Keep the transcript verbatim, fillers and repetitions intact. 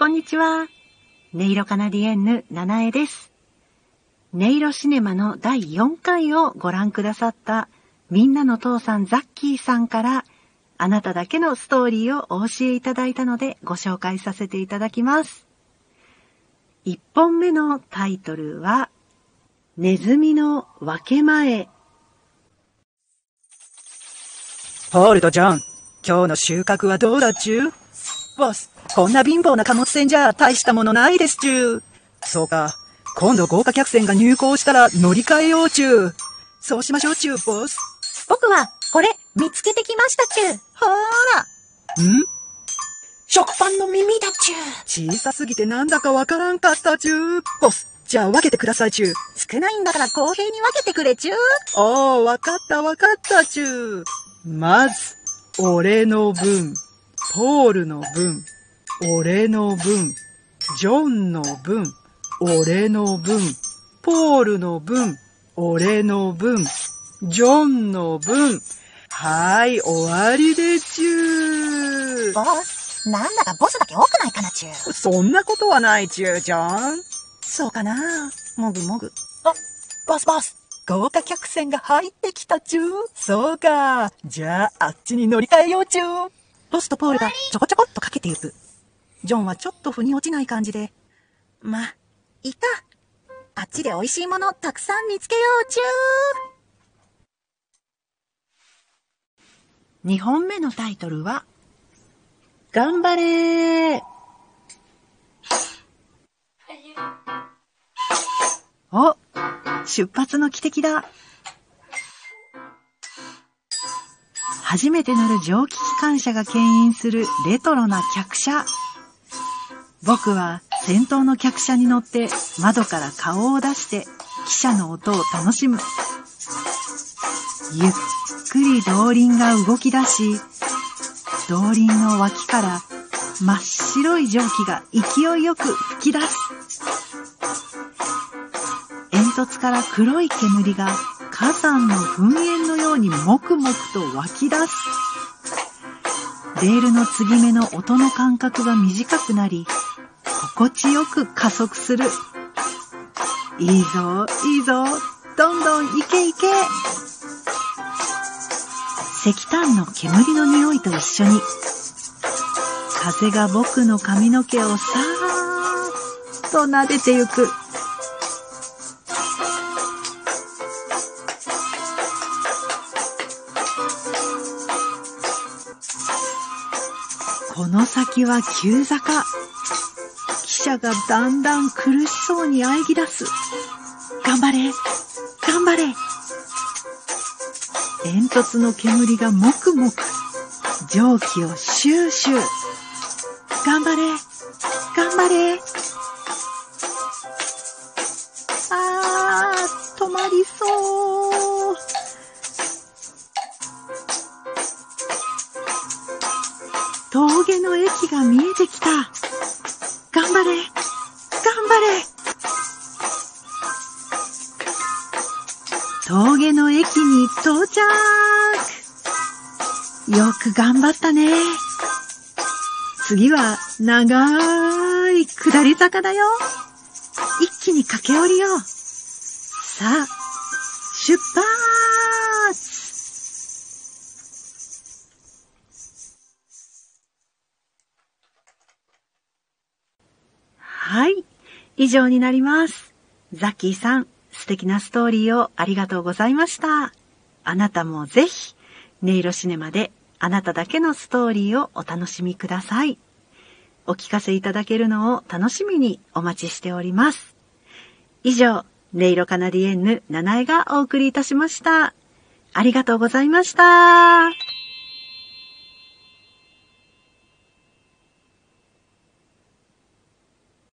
こんにちは。音色カナディエンヌ七重です。音色シネマのだいよんかいをご覧くださったみんなの父さんザッキーさんからあなただけのストーリーをお教えいただいたのでご紹介させていただきます。いっぽんめのタイトルはネズミの分け前。ホールドジョン、今日の収穫はどうだっちゅう？ボス、こんな貧乏な貨物船じゃ大したものないですちゅう。そうか、今度豪華客船が入港したら乗り換えようちゅう。そうしましょうちゅう、ボス。僕はこれ見つけてきましたちゅう。ほーら。ん？食パンの耳だちゅう。小さすぎてなんだかわからんかったちゅう。ボス、じゃあ分けてくださいちゅう。少ないんだから公平に分けてくれちゅう。おー、わかったわかったちゅう。まず、俺の分。ポールの分、俺の分、ジョンの分、俺の分、ポールの分、俺の分、ジョンの分。はい、終わりでちゅー。ボス、なんだかボスだけ多くないかなちゅー。そんなことはないちゅー、ジョン。そうかな、もぐもぐ。あ、ボスボス。豪華客船が入ってきたちゅー。そうか、じゃああっちに乗り換えようちゅー。ボスとポールがちょこちょこっとかけてゆく。ジョンはちょっと腑に落ちない感じで。まあ、いた。あっちで美味しいものたくさん見つけようちゅー。にほんめのタイトルは、頑張れー。お、出発の汽笛だ。初めて乗る蒸気機関車が牽引するレトロな客車。僕は先頭の客車に乗って窓から顔を出して汽車の音を楽しむ。ゆっくり動輪が動き出し、動輪の脇から真っ白い蒸気が勢いよく吹き出す。煙突から黒い煙が火山の噴煙のようにもくもくと湧き出す。レールの継ぎ目の音の間隔が短くなり、心地よく加速する。いいぞ、いいぞ、どんどん行け行け。石炭の煙の匂いと一緒に、風が僕の髪の毛をさーっと撫でてゆく。この先は急坂。汽車がだんだん苦しそうに喘ぎ出す。頑張れ、頑張れ。煙突の煙がもくもく、蒸気をシューシュー。頑張れ、頑張れ。あー、止まりそう。峠の駅が見えてきた。頑張れ、頑張れ。峠の駅に到着。よく頑張ったね。次は長い下り坂だよ。一気に駆け下りよう。さあ、出発。はい。以上になります。ザッキーさん、素敵なストーリーをありがとうございました。あなたもぜひ、音色シネマであなただけのストーリーをお楽しみください。お聞かせいただけるのを楽しみにお待ちしております。以上、音色カナディエンヌ七重がお送りいたしました。ありがとうございました。